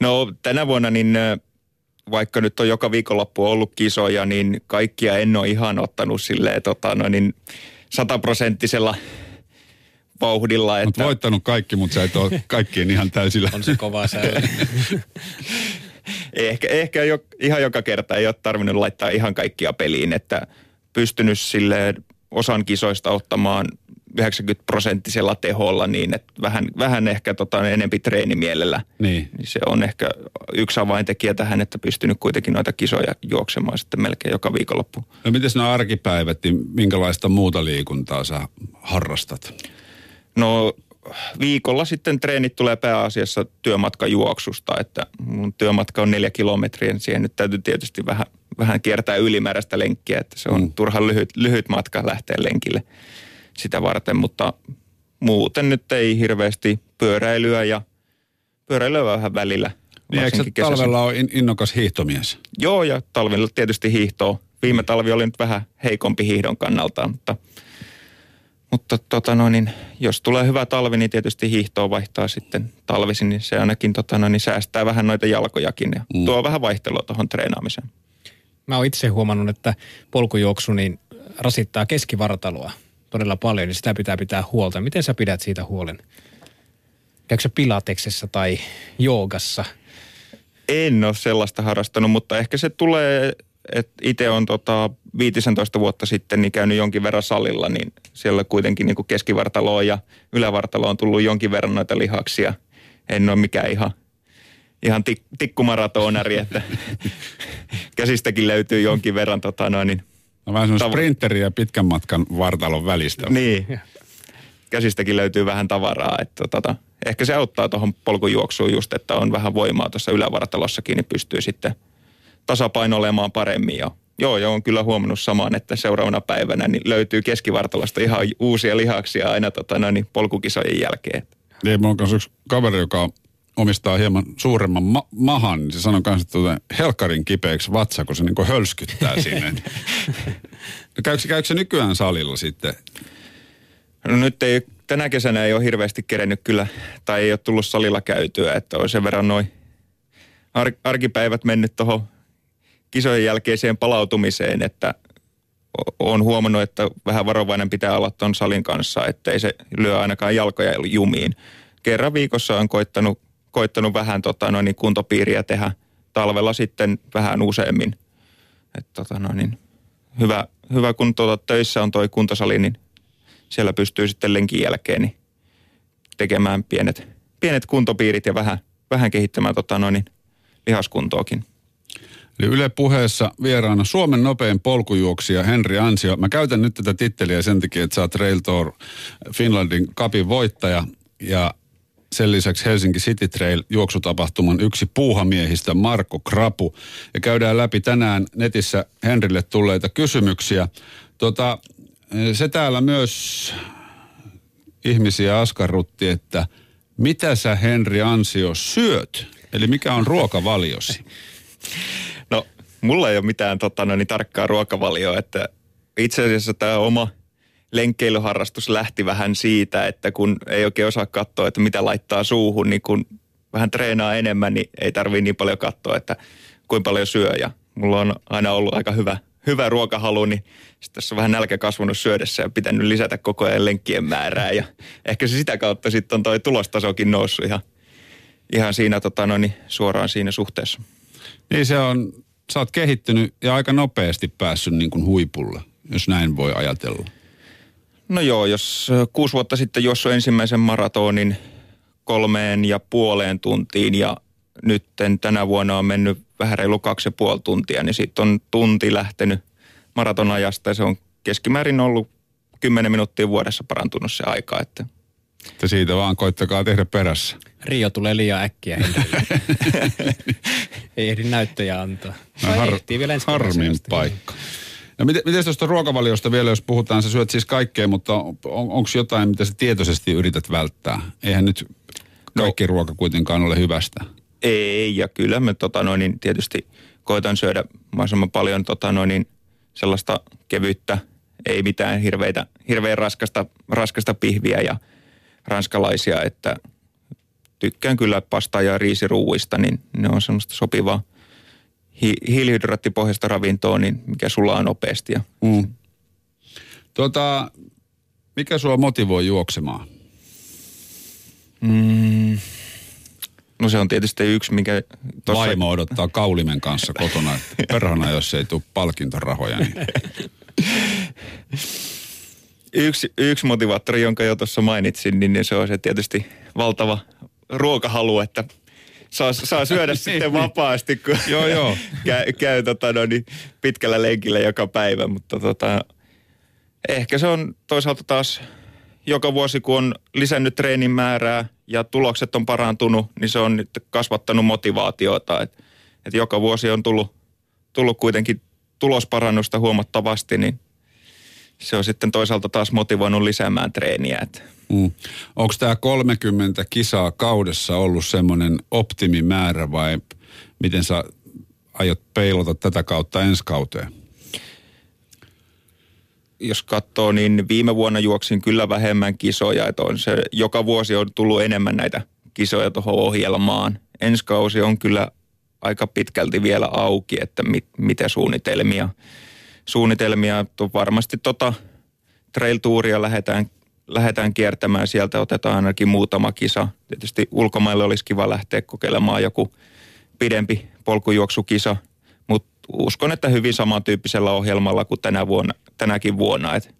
No tänä vuonna niin... Vaikka nyt on joka viikonloppu ollut kisoja, niin kaikkia en ole ihan ottanut silleen tota, no niin sataprosenttisella... vauhdilla. Että... Olet voittanut kaikki, mutta sä et ole kaikkien ihan täysillä. On se kova säällä. ehkä ehkä jo, ihan joka kerta ei ole tarvinnut laittaa ihan kaikkia peliin, että pystynyt silleen osan kisoista ottamaan yhdeksänkymmentä prosenttisella teholla niin, että vähän, vähän ehkä tota, enempi treenimielellä. Niin. Se on ehkä yksi avaintekijä tähän, että pystynyt kuitenkin noita kisoja juoksemaan sitten melkein joka viikonloppu. No mites nämä arkipäivät, niin minkälaista muuta liikuntaa sä harrastat? No viikolla sitten treenit tulee pääasiassa työmatkajuoksusta, että mun työmatka on neljä kilometriä, niin siihen nyt täytyy tietysti vähän, vähän kiertää ylimääräistä lenkkiä, että se on mm. turhan lyhyt, lyhyt matka lähteä lenkille sitä varten, mutta muuten nyt ei hirveästi pyöräilyä ja pyöräilyä vähän välillä. Niin eikö talvella ole innokas hiihtomies? Joo, ja talvella tietysti hiihtoa. Viime talvi oli nyt vähän heikompi hiihdon kannalta, mutta... Mutta tota no, niin, jos tulee hyvä talvi, niin tietysti hiihtoa vaihtaa sitten talvisin, niin se ainakin tota no, niin säästää vähän noita jalkojakin ja mm. tuo vähän vaihtelua tuohon treenaamiseen. Mä oon itse huomannut, että polkujuoksu niin rasittaa keskivartaloa todella paljon, niin sitä pitää pitää huolta. Miten sä pidät siitä huolen? Käykö sä pilateksessa tai joogassa? En ole sellaista harrastanut, mutta ehkä se tulee... Itse olen tota viisitoista vuotta sitten niin käynyt jonkin verran salilla, niin siellä kuitenkin niin kuin keskivartaloon ja ylävartaloon on tullut jonkin verran noita lihaksia. En ole mikään ihan, ihan tik, tikkumaratonari, että käsistäkin löytyy jonkin verran tota noin. Niin, no vähän semmoinen sprinteri ja pitkän matkan vartalon välistä. Niin, käsistäkin löytyy vähän tavaraa, että tota, ehkä se auttaa tuohon polkujuoksuun just, että on vähän voimaa tuossa ylävartalossakin, niin pystyy sitten tasapaino olemaan paremmin. Ja joo, joo, on kyllä huomannut samaan, että seuraavana päivänä niin löytyy keskivartalosta ihan uusia lihaksia aina tota, no niin, polkukisojen jälkeen. Niin, mulla on myös yksi kaveri, joka omistaa hieman suuremman ma- mahan, niin se sanoo myös, että tuota, helkkarin kipeäksi vatsa, kun se niin kuin hölskyttää sinne. No, käykö, käykö se nykyään salilla sitten? No nyt ei, tänä kesänä ei ole hirveästi kerennyt kyllä, tai ei ole tullut salilla käytyä, että on sen verran noin ar- arkipäivät mennyt tuohon kisojen jälkeiseen palautumiseen, että olen huomannut, että vähän varovainen pitää olla tuon salin kanssa, ettei se lyö ainakaan jalkoja jumiin. Kerran viikossa olen koittanut, koittanut vähän tota, no niin, kuntopiiriä tehdä, talvella sitten vähän useammin. Et, tota, no niin, hyvä, hyvä, kun tuota, töissä on toi kuntosali, niin siellä pystyy sitten lenkin jälkeen niin tekemään pienet, pienet kuntopiirit ja vähän, vähän kehittämään tota, no niin, lihaskuntoakin. Eli Yle Puheessa vieraana Suomen nopein polkujuoksija Henri Ansio. Mä käytän nyt tätä titteliä sen takia, että sä oot Trail Tour Finlandin cupin voittaja ja sen lisäksi Helsinki City Trail -juoksutapahtuman yksi puuhamiehistä Marko Krapu. Ja käydään läpi tänään netissä Henrille tulleita kysymyksiä. Tota, se täällä myös ihmisiä askarrutti, että mitä sä Henri Ansio syöt? Eli mikä on ruokavaliosi? No, mulla ei ole mitään tota, no, niin tarkkaa ruokavalioa, että itse asiassa tämä oma lenkkeilyharrastus lähti vähän siitä, että kun ei oikein osaa katsoa, että mitä laittaa suuhun, niin kun vähän treenaa enemmän, niin ei tarvii niin paljon katsoa, että kuinka paljon syö. Ja mulla on aina ollut aika hyvä, hyvä ruokahalu, niin sitten tässä on vähän nälkä kasvanut syödessä ja pitänyt lisätä koko ajan lenkkien määrää. Ja ehkä se sitä kautta sitten on toi tulostasokin noussut ihan, ihan siinä tota, no, niin suoraan siinä suhteessa. Niin se on, sä oot kehittynyt ja aika nopeasti päässyt niin kuin huipulle, jos näin voi ajatella. No joo, jos kuusi vuotta sitten juossut ensimmäisen maratonin kolmeen ja puoleen tuntiin ja nyt tänä vuonna on mennyt vähän reilu kaksi ja puoli tuntia, niin siitä on tunti lähtenyt maratonajasta ja se on keskimäärin ollut kymmenen minuuttia vuodessa parantunut se aika, että... Että siitä vaan koittakaa tehdä perässä. Rio tulee liian äkkiä. Ei ehdi näyttöjä antaa. No har, harmin paikka. No miten, miten tuosta ruokavaliosta vielä, jos puhutaan, sä syöt siis kaikkea, mutta on, onko jotain, mitä sä tietoisesti yrität välttää? Eihän nyt kaikki no, ruoka kuitenkaan ole hyvästä. Ei, ja kyllä mä tota noin, tietysti koitan syödä mahdollisimman paljon tota noin, sellaista kevyttä, ei mitään hirveitä, hirveän raskasta, raskasta pihviä ja ranskalaisia, että tykkään kyllä pasta- ja riisiruuista, niin ne on semmoista sopivaa hi- hiilihydraattipohjaista ravintoa, niin mikä sulaa nopeasti. Ja... Mm. Tuota, mikä sua motivoi juoksemaan? Mm. No se on tietysti yksi, mikä... Tossa... Vaimo odottaa kaulimen kanssa kotona, että perhana, jos ei tule palkintorahoja, niin... Yksi, yksi motivaattori, jonka jo tuossa mainitsin, niin se on se tietysti valtava ruokahalu, että saa, saa syödä sitten vapaasti, kun joo, joo. käy, käy tota, no niin, pitkällä lenkillä joka päivä. Mutta tota, ehkä se on toisaalta taas joka vuosi, kun on lisännyt treenin määrää ja tulokset on parantunut, niin se on nyt kasvattanut motivaatiota. Et, et joka vuosi on tullut, tullut kuitenkin tulosparannusta huomattavasti, niin se on sitten toisaalta taas motivoinut lisäämään treeniä. Mm. Onko tämä kolmekymmentä kisaa kaudessa ollut semmoinen optimimäärä vai miten sä aiot peilata tätä kautta ensi kauteen? Jos katsoo, niin viime vuonna juoksin kyllä vähemmän kisoja. Että on se, joka vuosi on tullut enemmän näitä kisoja tuohon ohjelmaan. Ensi kausi on kyllä aika pitkälti vielä auki, että mit, mitä suunnitelmia. Suunnitelmia, varmasti tota trail-tuuria lähdetään, lähdetään kiertämään. Sieltä otetaan ainakin muutama kisa. Tietysti ulkomaille olisi kiva lähteä kokeilemaan joku pidempi polkujuoksukisa. Mutta uskon, että hyvin samantyyppisellä ohjelmalla kuin tänä vuonna, tänäkin vuonna. Et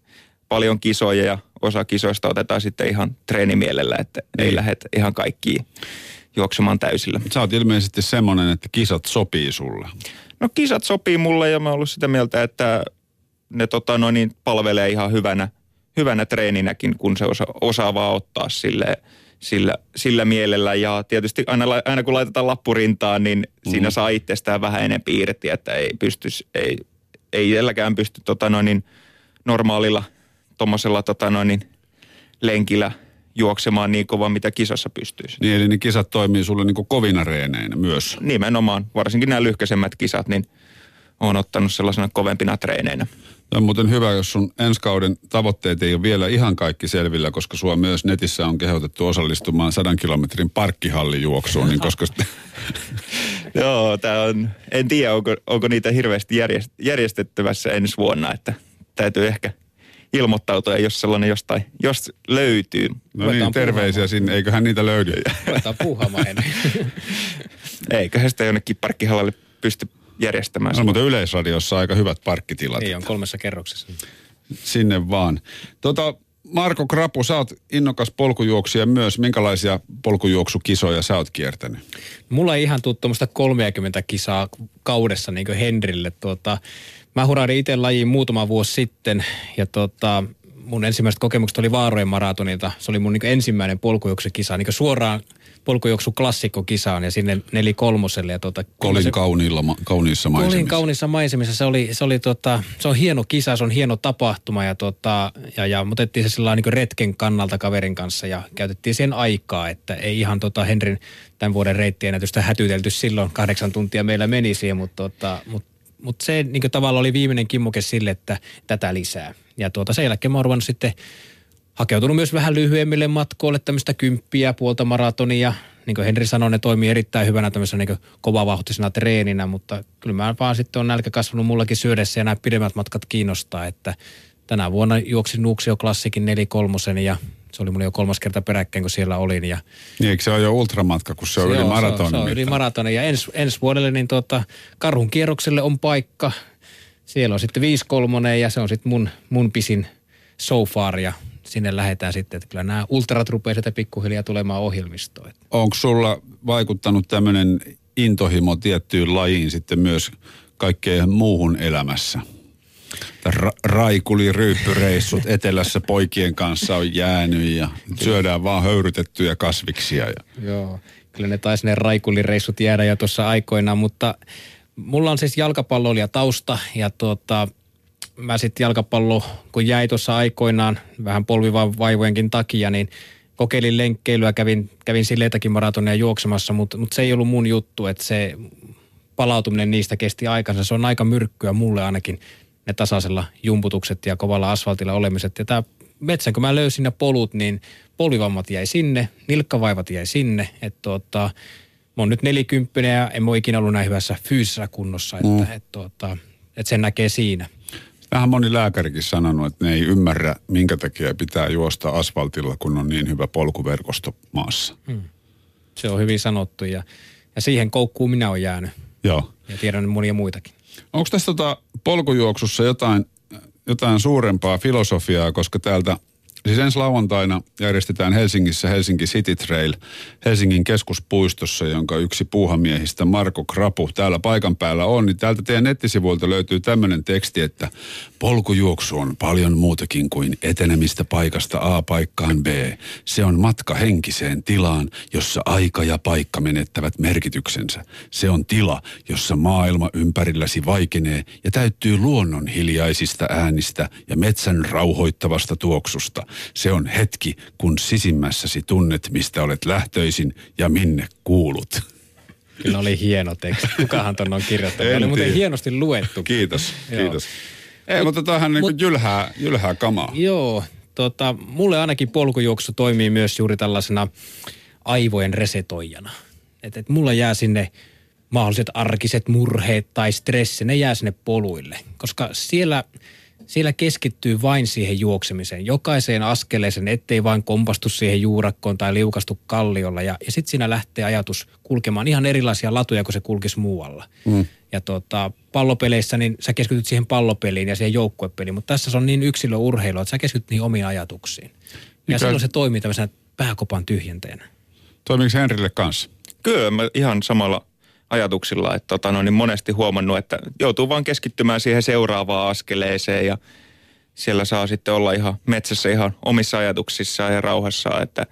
paljon kisoja ja osa kisoista otetaan sitten ihan treenimielellä, että ei, ei lähdetä ihan kaikkiin juoksemaan täysillä. Sä oot ilmeisesti semmoinen, että kisat sopii sulle. No kisat sopii mulle ja mä oon ollut sitä mieltä, että ne tota, no niin, palvelee ihan hyvänä, hyvänä treeninäkin, kun se osa, osaa vaan ottaa sille, sillä, sillä mielellä. Ja tietysti aina, aina kun laitetaan lappurintaan, niin mm. siinä saa itsestään vähän enemmän irti, että ei pysty, ei, ei itselläkään pysty tota, no niin, normaalilla tuommoisella tota, no niin, lenkillä juoksemaan niin kovaa, mitä kisassa pystyisi. Niin, eli ne kisat toimii sulle niin kuin kovina reeneinä myös. Nimenomaan, varsinkin nämä lyhkäisemmät kisat, niin olen ottanut sellaisena kovempina treeneinä. Tämä on muuten hyvä, jos sun ensi kauden tavoitteet ei ole vielä ihan kaikki selvillä, koska sua myös netissä on kehotettu osallistumaan sadan kilometrin parkkihallijuoksuun, niin koska... Joo, tämä on... En tiedä, onko, onko niitä hirveästi järjest, järjestettävässä ensi vuonna, että täytyy ehkä... ilmoittautuja, jos sellainen jostain, jos löytyy. No niin, terveisiä sinne, eiköhän niitä löydy. Laitetaan puuhaamaan ennen. Eiköhän sitä jonnekin parkkihalalle pysty järjestämään. No, mutta Yleisradiossa on aika hyvät parkkitilat. Niin on, kolmessa kerroksessa. Sinne vaan. Tota, Marko Krapu, sä oot innokas polkujuoksija myös. Minkälaisia polkujuoksukisoja sä oot kiertänyt? Mulla ei ihan tullut tuommoista kolmekymmentä kisaa kaudessa niin kuin Henrille. Tuota, mä hurahdin itse lajiin muutama vuosi sitten ja tota, mun ensimmäiset kokemukset oli Vaarojen maratonilta. Se oli mun niin kuin ensimmäinen polkujuoksukisa, niin kuin suoraan polkujuoksu klassikkokisaan ja sinne nelikolmoselle. Ja tota, Kolin se, kauniilla, kauniissa maisemissa. Kolin kauniissa maisemissa. Se, oli, se, oli tota, se on hieno kisa, se on hieno tapahtuma ja, tota, ja, ja otettiin se sillä niin retken kannalta kaverin kanssa ja käytettiin siihen aikaa, että ei ihan tota Henrin tämän vuoden reittiennätystä hätytelty silloin. Kahdeksan tuntia meillä meni siihen, mutta tota, mut, mut se niin tavallaan oli viimeinen kimmoke sille, että tätä lisää. Ja tuota, sen jälkeen mä oon ruvannut sitten hakeutunut myös vähän lyhyemmille matkoille, tämmöistä kymppiä, puolta maratonia. Niin kuin Henri sanoi, ne toimii erittäin hyvänä tämmöisenä niin kovavauhtisena treeninä, mutta kyllä mä vaan sitten on nälkä kasvanut mullakin syödessä ja nämä pidemmät matkat kiinnostaa, että tänä vuonna juoksin Nuuksio Klassikin nelikolmosen ja se oli mulla jo kolmas kerta peräkkäin, kun siellä olin. Ja... Niin, eikö se ole jo ultramatka, kun se on yli maratonin? Se on yli maratonin ja ens, ensi vuodelle niin tuota, Karhunkierrokselle on paikka. Siellä on sitten viisi kolmonen ja se on sitten mun, mun pisin so far ja sinne lähdetään sitten, että kyllä nämä ultrat rupeaa sitä pikkuhiljaa tulemaan ohjelmistoon. Onko sulla vaikuttanut tämmöinen intohimo tiettyyn lajiin sitten myös kaikkeen muuhun elämässä? Ra- raikuli ryyppyreissut etelässä poikien kanssa on jäänyt ja syödään vaan höyrytettyjä kasviksia. Ja... Joo, kyllä ne taisi ne raikulireissut jäädä jo tuossa aikoinaan, mutta mulla on siis jalkapalloilija tausta ja tuota... Mä sitten jalkapallo, kun jäi tuossa aikoinaan vähän polvivaivojenkin takia, niin kokeilin lenkkeilyä, kävin, kävin silleitäkin maratonia juoksemassa, mutta, mutta se ei ollut mun juttu, että se palautuminen niistä kesti aikansa. Se on aika myrkkyä mulle ainakin ne tasaisella jumputukset ja kovalla asfaltilla olemiset. Ja tää metsän, kun mä löysin ne polut, niin polvivammat jäi sinne, nilkkavaivat jäi sinne, että tota, mä oon nyt nelikymppinen ja en mä ikinä ollut näin hyvässä fyysisessä kunnossa, että mm. et, tota, et sen näkee siinä. Vähän moni lääkärikin sanonut, että ne ei ymmärrä, minkä takia pitää juosta asfaltilla, kun on niin hyvä polkuverkosto maassa. Hmm. Se on hyvin sanottu ja, ja siihen koukkuun minä olen jäänyt. Joo. Ja tiedän monia muitakin. Onko tässä tota polkujuoksussa jotain, jotain suurempaa filosofiaa, koska täältä, siis ensi lauantaina järjestetään Helsingissä Helsinki City Trail Helsingin keskuspuistossa, jonka yksi puuhamiehistä Marko Krapu täällä paikan päällä on. Niin täältä teidän nettisivuilta löytyy tämmöinen teksti, että polkujuoksu on paljon muutakin kuin etenemistä paikasta A paikkaan B. Se on matka henkiseen tilaan, jossa aika ja paikka menettävät merkityksensä. Se on tila, jossa maailma ympärilläsi vaikenee ja täyttyy luonnon hiljaisista äänistä ja metsän rauhoittavasta tuoksusta. Se on hetki, kun sisimmässäsi tunnet, mistä olet lähtöisin ja minne kuulut. Kyllä oli hieno teksti. Kukahan ton on kirjoittanut? Oli muuten hienosti luettu. Kiitos, kiitos. Ei, mutta tämä on niin jylhää, jylhää kamaa. Joo, tota, mulle ainakin polkujuoksu toimii myös juuri tällaisena aivojen resetoijana. Että et mulla jää sinne mahdolliset arkiset murheet tai stressi, ne jää sinne poluille. Koska siellä... Siellä keskittyy vain siihen juoksemiseen, jokaiseen askeleeseen, ettei vain kompastu siihen juurakkoon tai liukastu kalliolla. Ja, ja sitten siinä lähtee ajatus kulkemaan ihan erilaisia latuja, kun se kulkisi muualla. Mm. Ja tota, pallopeleissä, niin sä keskityt siihen pallopeliin ja siihen joukkuepeliin, mutta tässä se on niin yksilöurheilua, että sä keskityt niihin omiin ajatuksiin. Ja Mikä... silloin se toimii tämmöisenä pääkopan tyhjentäjänä. Toimiiko Henrille kanssa? kyllä mä ihan samalla ajatuksilla, että tota, no, niin monesti huomannut, että joutuu vaan keskittymään siihen seuraavaan askeleeseen ja siellä saa sitten olla ihan metsässä ihan omissa ajatuksissaan ja rauhassaan, että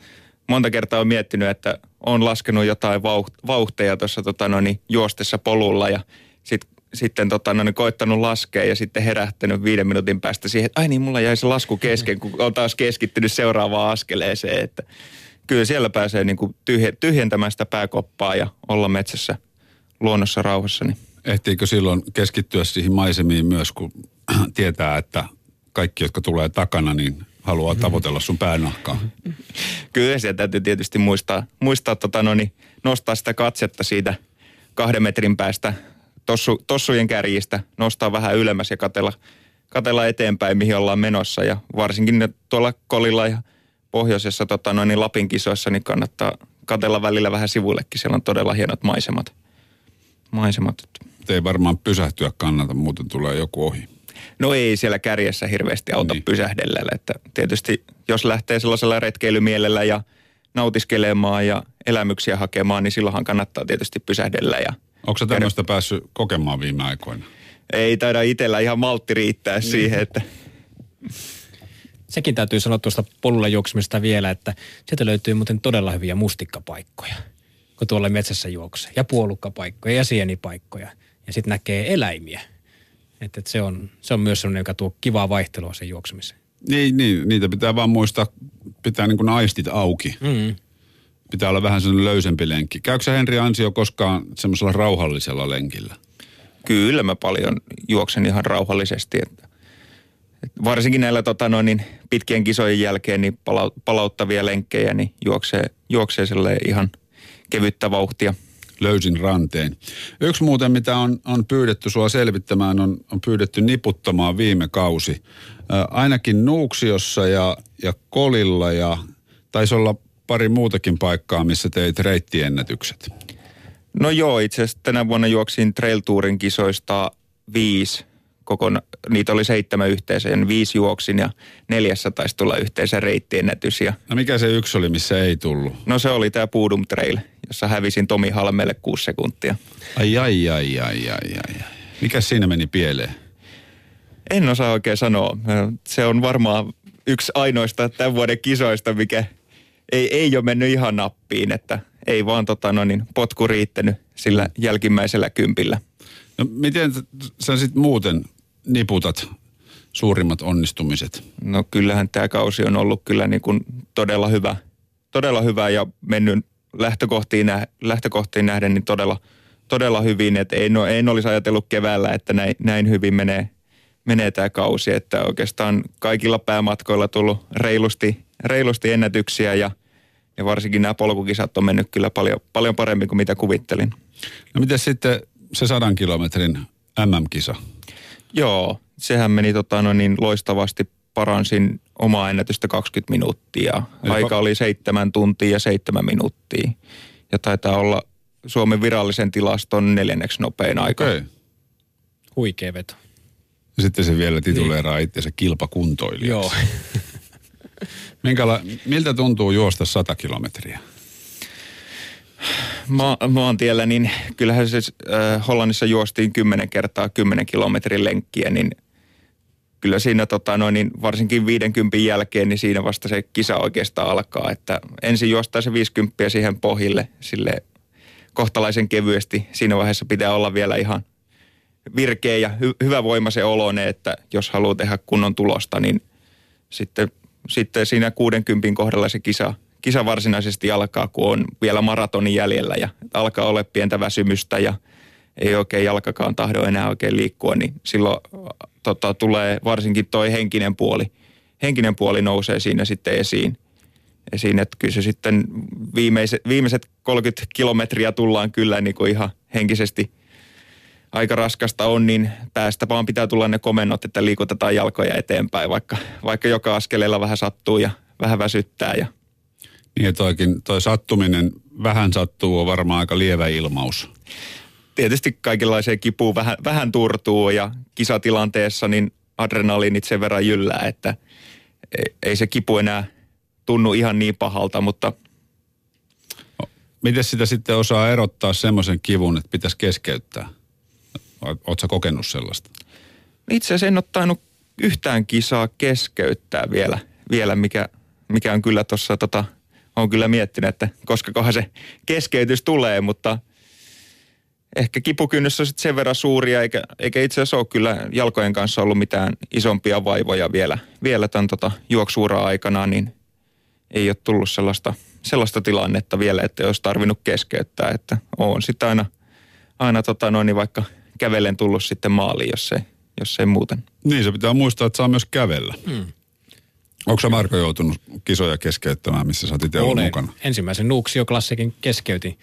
monta kertaa on miettinyt, että on laskenut jotain vauhteja tuossa tota, no, niin juostessa polulla ja sit, sitten tota, no, niin koittanut laskea ja sitten herähtänyt viiden minuutin päästä siihen, että ai niin, mulla jäi se lasku kesken, kun on taas keskittynyt seuraavaan askeleeseen, että kyllä siellä pääsee niin kuin tyhj- tyhjentämään sitä pääkoppaa ja olla metsässä luonnossa rauhassa. Niin. Ehtiikö silloin keskittyä siihen maisemiin myös, kun tietää, että kaikki, jotka tulee takana, niin haluaa tavoitella sun päänahkaa? Kyllä se täytyy tietysti muistaa, muistaa tota, no niin, nostaa sitä katsetta siitä kahden metrin päästä tossu, tossujen kärjistä, nostaa vähän ylemmäs ja katella, katella eteenpäin, mihin ollaan menossa. Ja varsinkin tuolla Kolilla ja pohjoisessa tota, no niin Lapin kisoissa niin kannattaa katella välillä vähän sivuillekin. Siellä on todella hienot maisemat. maisemat. Ei varmaan pysähtyä kannata, muuten tulee joku ohi. No ei siellä kärjessä hirveästi auta niin pysähdellä. Että tietysti jos lähtee sellaisella retkeilymielellä ja nautiskelemaan ja elämyksiä hakemaan, niin silloinhan kannattaa tietysti pysähdellä. Ja onko sä tämmöistä kär... päässyt kokemaan viime aikoina? Ei taida itsellä ihan maltti riittää niin siihen, että... Sekin täytyy sanoa tuosta polulla juoksemista vielä, että sieltä löytyy muuten todella hyviä mustikkapaikkoja, kun tuolla metsässä juoksee. Ja puolukkapaikkoja ja sienipaikkoja. Ja sitten näkee eläimiä. Että et se, on, se on myös sellainen, joka tuo kivaa vaihtelua sen juoksemiseen. Niin, niin niitä pitää vaan muistaa, pitää niin kuin aistit auki. Mm-hmm. Pitää olla vähän sellainen löysempi lenkki. Käykö sä, Henri Ansio, koskaan semmoisella rauhallisella lenkillä? Kyllä mä paljon juoksen ihan rauhallisesti, että... Varsinkin näillä tota, no, niin pitkien kisojen jälkeen niin palauttavia lenkkejä niin juoksee, juoksee ihan kevyttä vauhtia. Löysin ranteen. Yksi muuten, mitä on, on pyydetty sua selvittämään, on, on pyydetty niputtamaan viime kausi. Ää, ainakin Nuuksiossa ja, ja Kolilla ja taisi olla pari muutakin paikkaa, missä teit reittiennätykset. No joo, itse asiassa tänä vuonna juoksin Trail Tourin kisoista viisi. Kokona, niitä oli seitsemän yhteensä ja viisi juoksin ja neljässä taisi tulla yhteensä reittiennätys. Ja... No mikä se yksi oli, missä ei tullut? No se oli tämä Puudum Trail, jossa hävisin Tomi Halmelle kuusi sekuntia. Ai, ai, ai, ai, ai, ai. Mikä siinä meni pieleen? En osaa oikein sanoa. Se on varmaan yksi ainoista tämän vuoden kisoista, mikä ei, ei ole mennyt ihan nappiin, että ei vaan tota, no niin, potku riittänyt sillä jälkimmäisellä kympillä. No miten sä sitten muuten niputat suurimmat onnistumiset? No kyllähän tämä kausi on ollut kyllä niin kuin todella hyvä, todella hyvä ja mennyt lähtökohtiin, nä- lähtökohtiin nähden niin todella, todella hyvin. Et en, ole, en olisi ajatellut keväällä, että näin, näin hyvin menee, menee tämä kausi. Että oikeastaan kaikilla päämatkoilla tullut reilusti, reilusti ennätyksiä ja, ja varsinkin nämä polkukisat on mennyt kyllä paljon, paljon paremmin kuin mitä kuvittelin. No miten sitten se sadan kilometrin M M-kisa? Joo, sehän meni tota, no niin, loistavasti. Paransin omaa ennätystä kaksikymmentä minuuttia. Aika oli seitsemän tuntia ja seitsemän minuuttia. Ja taitaa olla Suomen virallisen tilaston neljänneksi nopein aika. Okay. Huikea veto. Ja sitten se vielä tituleeraa itseänsä kilpakuntoilijaksi. Joo. Minkäla- miltä tuntuu juosta sata kilometriä? Ma- maantiellä, niin kyllähän se äh, Hollannissa juostiin kymmenen kertaa kymmenen kilometrin lenkkiä, niin kyllä siinä tota, no, niin varsinkin viidenkympin jälkeen, niin siinä vasta se kisa oikeastaan alkaa, että ensin juostaa se viisikymppiä siihen pohjille sille kohtalaisen kevyesti. Siinä vaiheessa pitää olla vielä ihan virkeä ja hy- hyvävoimaisen olone, että jos haluaa tehdä kunnon tulosta, niin sitten, sitten siinä kuudenkympin kohdalla se kisa Kisa varsinaisesti alkaa, kun on vielä maratonin jäljellä ja alkaa olla pientä väsymystä ja ei oikein jalkakaan tahdo enää oikein liikkua, niin silloin tota, tulee varsinkin toi henkinen puoli. Henkinen puoli nousee siinä sitten esiin. esiin että kyllä se sitten viimeiset, viimeiset kolmekymmentä kilometriä tullaan kyllä niin kuin ihan henkisesti aika raskasta on, niin päästä vaan pitää tulla ne komennot, että liikutetaan jalkoja eteenpäin, vaikka, vaikka joka askeleella vähän sattuu ja vähän väsyttää ja niin toikin, toi sattuminen, vähän sattuu, on varmaan aika lievä ilmaus. Tietysti kaikenlaiseen kipuun vähän, vähän turtuu ja kisatilanteessa niin adrenaliinit sen verran jyllää, että ei, ei se kipu enää tunnu ihan niin pahalta, mutta... Miten sitä sitten osaa erottaa semmoisen kivun, että pitäisi keskeyttää? Oletko sä kokenut sellaista? Itse asiassa en ole tainnut yhtään kisaa keskeyttää vielä, vielä mikä, mikä on kyllä tuossa, tota, on kyllä miettinyt, että koskakohan se keskeytys tulee, mutta ehkä kipukynnys on sitten sen verran suuria, eikä, eikä itse asiassa ole kyllä jalkojen kanssa ollut mitään isompia vaivoja vielä, vielä tämän tota juoksuuran aikana, niin ei ole tullut sellaista, sellaista tilannetta vielä, että olisi tarvinnut keskeyttää, että on sitten aina, aina tota noin, niin vaikka kävellen tullut sitten maaliin, jos ei, jos ei muuten. Niin, se pitää muistaa, että saa myös kävellä. Mm. Onko sä Marko joutunut kisoja keskeyttämään, missä sä oot itse ollut mukana? Ensimmäisen Nuuksio Klassikin keskeytin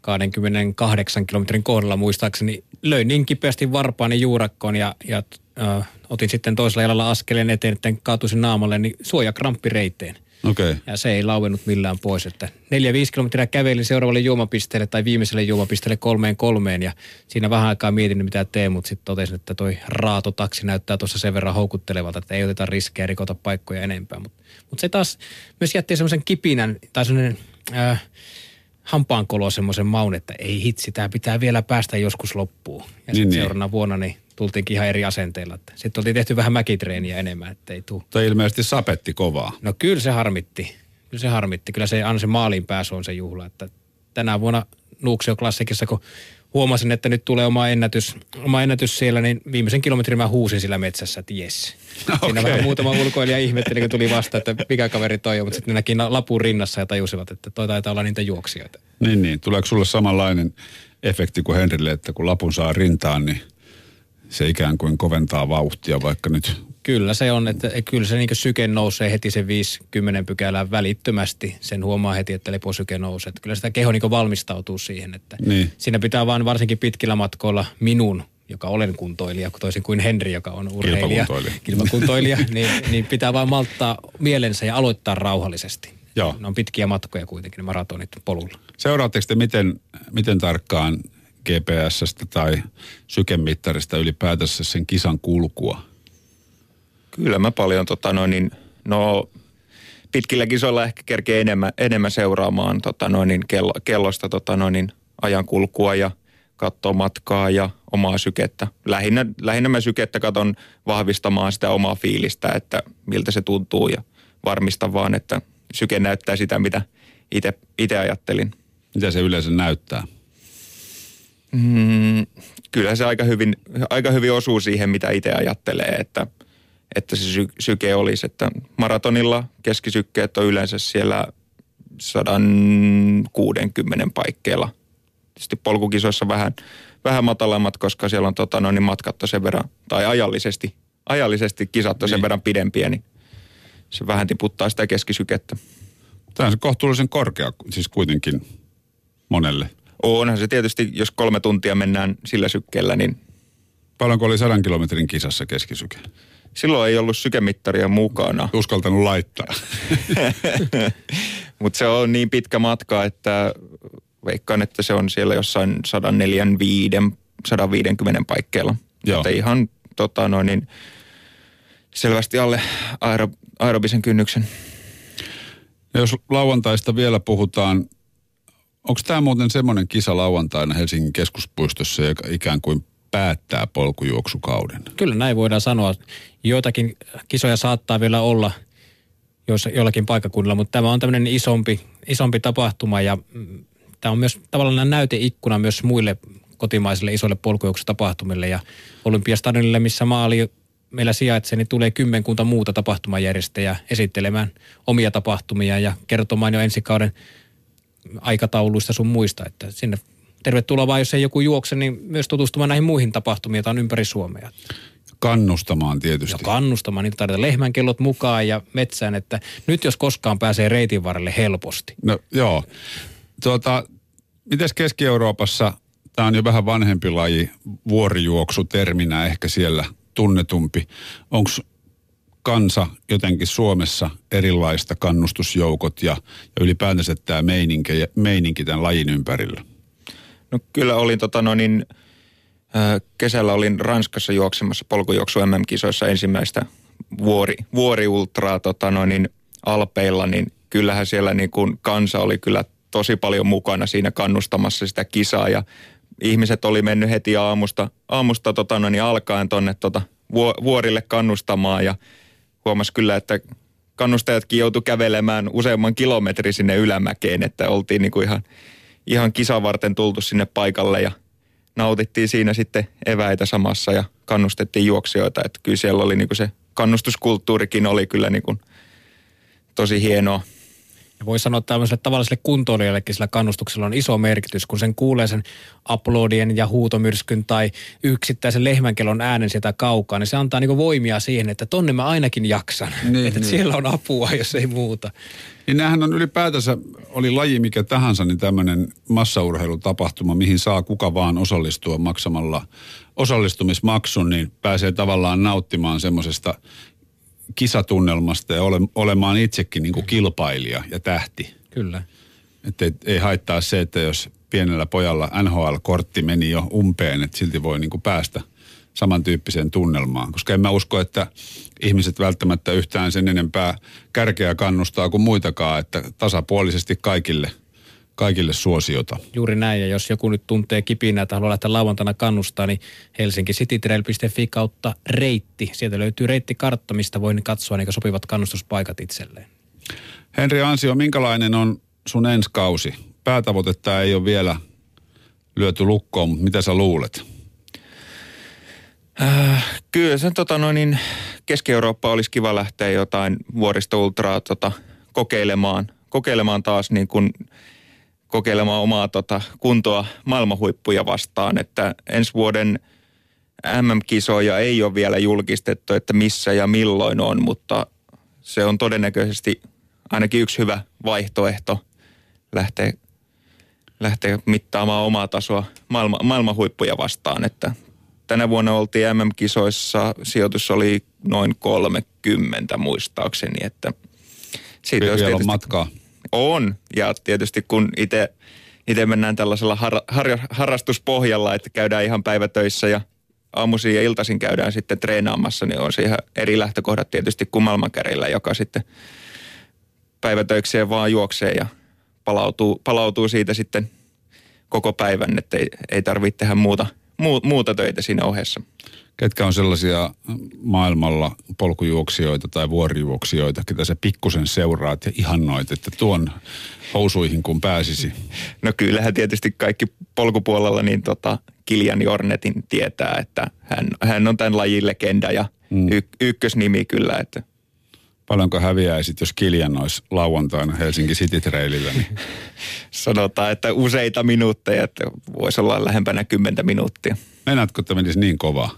kaksikymmentäkahdeksan kilometrin kohdalla muistaakseni. Löin niin kipeästi varpaani juurakkoon ja, ja äh, otin sitten toisella jalalla askeleen eteen, että kaatuisin naamalle, niin suojakramppireiteen. Okay. Ja se ei lauennut millään pois, että neljä viisi kilometriä kävelin seuraavalle juomapisteelle tai viimeiselle juomapisteelle kolmeen kolmeen ja siinä vähän aikaa mietin, mitä teen, mutta sitten totesin, että toi raatotaksi näyttää tuossa sen verran houkuttelevalta, että ei oteta riskejä, rikota paikkoja enempää. Mutta mut se taas myös jätti semmoisen kipinän tai semmoinen äh, hampaankolo semmoisen maun, että ei hitsi, tämä pitää vielä päästä joskus loppuun. Ja sitten niin, seuraavana niin. vuonna niin tultiinkin ihan eri asenteilla. Sitten oltiin tehty vähän mäkitreeniä enemmän, ettei tuu. Tai ilmeisesti sapetti kovaa. No kyllä se harmitti. Kyllä se harmitti. Kyllä se aina se maaliin pääsy on se juhla. Että tänä vuonna Nuuksio Klassikissa, kun huomasin, että nyt tulee oma ennätys, oma ennätys siellä, niin viimeisen kilometrin mä huusin sillä metsässä, että jes. Okay. Siinä vähän muutama ulkoilija ihmetteli, kun tuli vasta, että mikä kaveri toi on, mutta sitten ne näki lapun rinnassa ja tajusivat, että toi taitaa olla niitä juoksijoita. Niin, niin. Tuleeko sulle samanlainen efekti kuin Henrille, että kun lapun saa rintaan, niin se ikään kuin koventaa vauhtia vaikka nyt? Kyllä se on, että kyllä se niin syke nousee heti sen viisikymmentä pykälään välittömästi. Sen huomaa heti, että leposyke nousee. Että kyllä sitä keho niin valmistautuu siihen, että niin. Siinä pitää vaan varsinkin pitkillä matkoilla minun, joka olen kuntoilija, toisin kuin Henri, joka on urheilija, kilpakuntoilija, kilpakuntoilija niin, niin pitää vaan malttaa mielensä ja aloittaa rauhallisesti. Joo. Ne on pitkiä matkoja kuitenkin, ne maratonit polulla. Seuraatteko te miten, miten tarkkaan G P S:stä tai sykemittarista ylipäätänsä sen kisan kulkua? Kyllä mä paljon, tota noin, no pitkillä kisoilla ehkä kerkee enemmän, enemmän seuraamaan tota noin, kello, kellosta tota noin, ajan kulkua ja katsoa matkaa ja omaa sykettä. Lähinnä, lähinnä mä sykettä katon vahvistamaan sitä omaa fiilistä, että miltä se tuntuu ja varmistan vaan, että syke näyttää sitä, mitä itse ajattelin. Mitä se yleensä näyttää? Mm, kyllä se aika hyvin, aika hyvin osuu siihen, mitä itse ajattelee, että, että se sy- syke olisi. Että maratonilla keskisykkeet on yleensä siellä sata kuusikymmentä paikkeilla. Tietysti polkukisoissa vähän, vähän matalammat, koska siellä on tota, no, niin matkat on sen verran, tai ajallisesti, ajallisesti kisat on sen niin. verran pidempiä, niin se vähän tiputtaa sitä keskisykettä. Tämä on se kohtuullisen korkea siis kuitenkin monelle. Onhan se tietysti, jos kolme tuntia mennään sillä sykkeellä, niin... Paljonko oli sadan kilometrin kisassa keskisyke? Silloin ei ollut sykemittaria mukana. Uskaltanut laittaa. Mutta se on niin pitkä matka, että veikkaan, että se on siellä jossain sata neljäkymmentä sata viisikymmentä paikkeilla. Että ihan tota, noin, niin selvästi alle aero, aerobisen kynnyksen. Ja jos lauantaista vielä puhutaan... Onko tämä muuten semmoinen kisa lauantaina Helsingin keskuspuistossa, joka ikään kuin päättää polkujuoksukauden? Kyllä näin voidaan sanoa. Joitakin kisoja saattaa vielä olla jollakin paikkakunnalla, mutta tämä on tämmöinen isompi, isompi tapahtuma ja tämä on myös tavallaan näyteikkuna myös muille kotimaisille isoille polkujuoksutapahtumille ja Olympiastadionille, missä maali meillä sijaitsee, niin tulee kymmenkunta muuta tapahtumajärjestäjää esittelemään omia tapahtumia ja kertomaan jo ensi kauden aikatauluista sun muista, että sinne tervetuloa vaan, jos ei joku juokse, niin myös tutustumaan näihin muihin tapahtumiin, joita on ympäri Suomea. Kannustamaan tietysti. Ja kannustamaan, niitä tarvitaan lehmänkellot mukaan ja metsään, että nyt jos koskaan pääsee reitin varrelle helposti. No joo. Tuota, mites Keski-Euroopassa, tämä on jo vähän vanhempi laji, vuorijuoksu terminä ehkä siellä tunnetumpi. Onko kansa jotenkin Suomessa erilaista kannustusjoukot ja, ja ylipäätänsä tämä meininki, meininki tämän lajin ympärillä? No kyllä olin tota no niin, kesällä olin Ranskassa juoksemassa polkujuoksu M M-kisoissa ensimmäistä vuori, vuoriultraa tota no niin, Alpeilla, niin kyllähän siellä niin kuin kansa oli kyllä tosi paljon mukana siinä kannustamassa sitä kisaa ja ihmiset oli mennyt heti aamusta, aamusta tota, no, niin alkaen tuonne tota, vuorille kannustamaan ja huomasi kyllä, että kannustajatkin joutui kävelemään useamman kilometrin sinne ylämäkeen, että oltiin niinku ihan, ihan kisaa varten tultu sinne paikalle ja nautittiin siinä sitten eväitä samassa ja kannustettiin juoksijoita, että kyllä siellä oli niinku se kannustuskulttuurikin oli kyllä niinku tosi hienoa. Ja voi sanoa, että tämmöiselle tavalliselle kuntoilijallekin sillä kannustuksella on iso merkitys, kun sen kuulee sen aplodien ja huutomyrskyn tai yksittäisen lehmänkellon äänen sieltä kaukaa, niin se antaa niinku voimia siihen, että tonne mä ainakin jaksan, niin, että niin. Siellä on apua, jos ei muuta. Niin näähän on ylipäätänsä, oli laji mikä tahansa, niin tämmöinen massaurheilutapahtuma, mihin saa kuka vaan osallistua maksamalla osallistumismaksun, niin pääsee tavallaan nauttimaan semmoisesta kisatunnelmasta ja ole, olemaan itsekin niin kuin kilpailija ja tähti. Kyllä. Että ei, ei haittaa se, että jos pienellä pojalla N H L-kortti meni jo umpeen, että silti voi niin kuin päästä samantyyppiseen tunnelmaan. Koska en mä usko, että ihmiset välttämättä yhtään sen enempää kärkeä kannustaa kuin muitakaan, että tasapuolisesti kaikille, kaikille suosiota. Juuri näin, ja jos joku nyt tuntee kipinää, että haluaa lähteä lauantaina kannustaa, niin helsinki city trail piste f i kautta reitti. Sieltä löytyy reittikartta, mistä voi katsoa niitä sopivat kannustuspaikat itselleen. Henri Ansio, minkälainen on sun ensi kausi? Päätavoitetta ei ole vielä lyöty lukkoon, mutta mitä sä luulet? Äh, kyllä sen tota noin, niin Keski-Eurooppa olisi kiva lähteä jotain vuoristoultraa tota, kokeilemaan. Kokeilemaan taas niin kuin kokeilemaan omaa tota, kuntoa maailmanhuippuja vastaan, että ensi vuoden M M-kisoja ei ole vielä julkistettu, että missä ja milloin on, mutta se on todennäköisesti ainakin yksi hyvä vaihtoehto lähteä, lähteä mittaamaan omaa tasoa maailma, maailmanhuippuja vastaan, että tänä vuonna oltiin M M-kisoissa, sijoitus oli noin kolmekymmentä muistaakseni, että siitä vielä olisi tietysti matkaa. On, ja tietysti kun itse mennään tällaisella har, har, harrastuspohjalla, että käydään ihan päivätöissä ja aamuisin ja iltaisin käydään sitten treenaamassa, niin on se ihan eri lähtökohdat tietysti kuin maailmankärillä, joka sitten päivätöikseen vaan juoksee ja palautuu, palautuu siitä sitten koko päivän, että ei, ei tarvitse tehdä muuta, mu, muuta töitä siinä ohessa. Ketkä on sellaisia maailmalla polkujuoksijoita tai vuorijuoksijoita, ketä sä pikkusen seuraat ja ihannoit, että tuon housuihin kun pääsisi? No kyllähän tietysti kaikki polkupuolella niin tota Kilian Jornetin tietää, että hän, hän on tämän lajin legenda ja mm. y- ykkösnimi kyllä. Että. Paljonko häviäisit, jos Kilian olisi lauantaina Helsinki City Trailillä? Niin. Sanotaan, että useita minuutteja, että voisi olla lähempänä kymmentä minuuttia. Meinaatko, että menisi niin kovaa?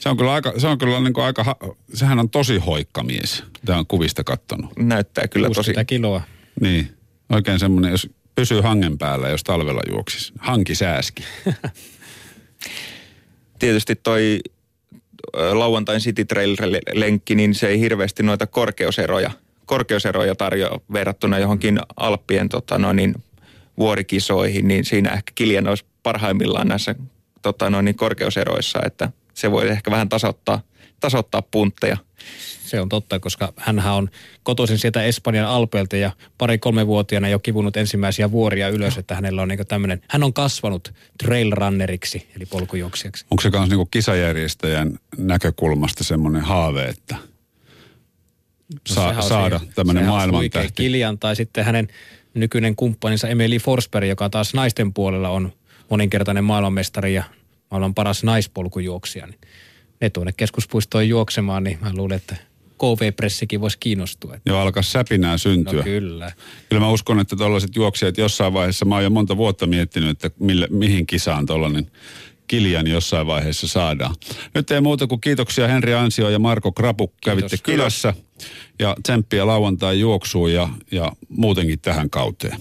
Se on kyllä aika, se on kyllä niin kuin aika, sehän on tosi hoikka mies, tämä on kuvista kattonut. Näyttää kyllä tosi. kuusikymmentä kiloa. Niin, oikein semmoinen, jos pysyy hangen päällä, jos talvella juoksisi. Hanki sääski. Tietysti toi lauantain City Trail-lenkki, niin se ei hirveästi noita korkeuseroja, korkeuseroja tarjoa verrattuna johonkin Alppien tota, no niin, vuorikisoihin, niin siinä ehkä Kilian olisi parhaimmillaan näissä tota, no niin, korkeuseroissa, että se voi ehkä vähän tasoittaa, tasoittaa puntteja. Se on totta, koska hänhän on kotoisin sieltä Espanjan Alpeilta ja pari-kolmevuotiaana jo kivunut ensimmäisiä vuoria ylös, että hänellä on niinku tämmöinen, hän on kasvanut trailrunneriksi, eli polkujuoksijaksi. Onko se myös niinku kisajärjestäjän näkökulmasta semmoinen haave, että saa, no saada se, tämmöinen maailmantähti? Kilian tai sitten hänen nykyinen kumppaninsa Emily Forsberg, joka taas naisten puolella on moninkertainen maailmanmestari ja maailman paras naispolkujuoksija, niin ne tuonne keskuspuistoon juoksemaan, niin mä luulen, että K V-pressikin voisi kiinnostua. Että joo, alkaa säpinää syntyä. No kyllä. Kyllä mä uskon, että tuollaiset juoksijat jossain vaiheessa, mä oon jo monta vuotta miettinyt, että mille, mihin kisaan tuollainen Kilian jossain vaiheessa saadaan. Nyt ei muuta kuin kiitoksia Henri Ansio ja Marko Krapu, kävitte kylässä ja tsemppiä lauantain juoksuun ja, ja muutenkin tähän kauteen.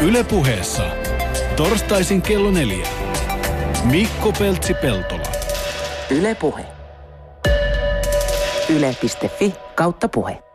Yle Puheessa. Torstaisin kello neljä. Mikko Peltsi Peltola. Yle Puhe. yle piste f i kautta puhe.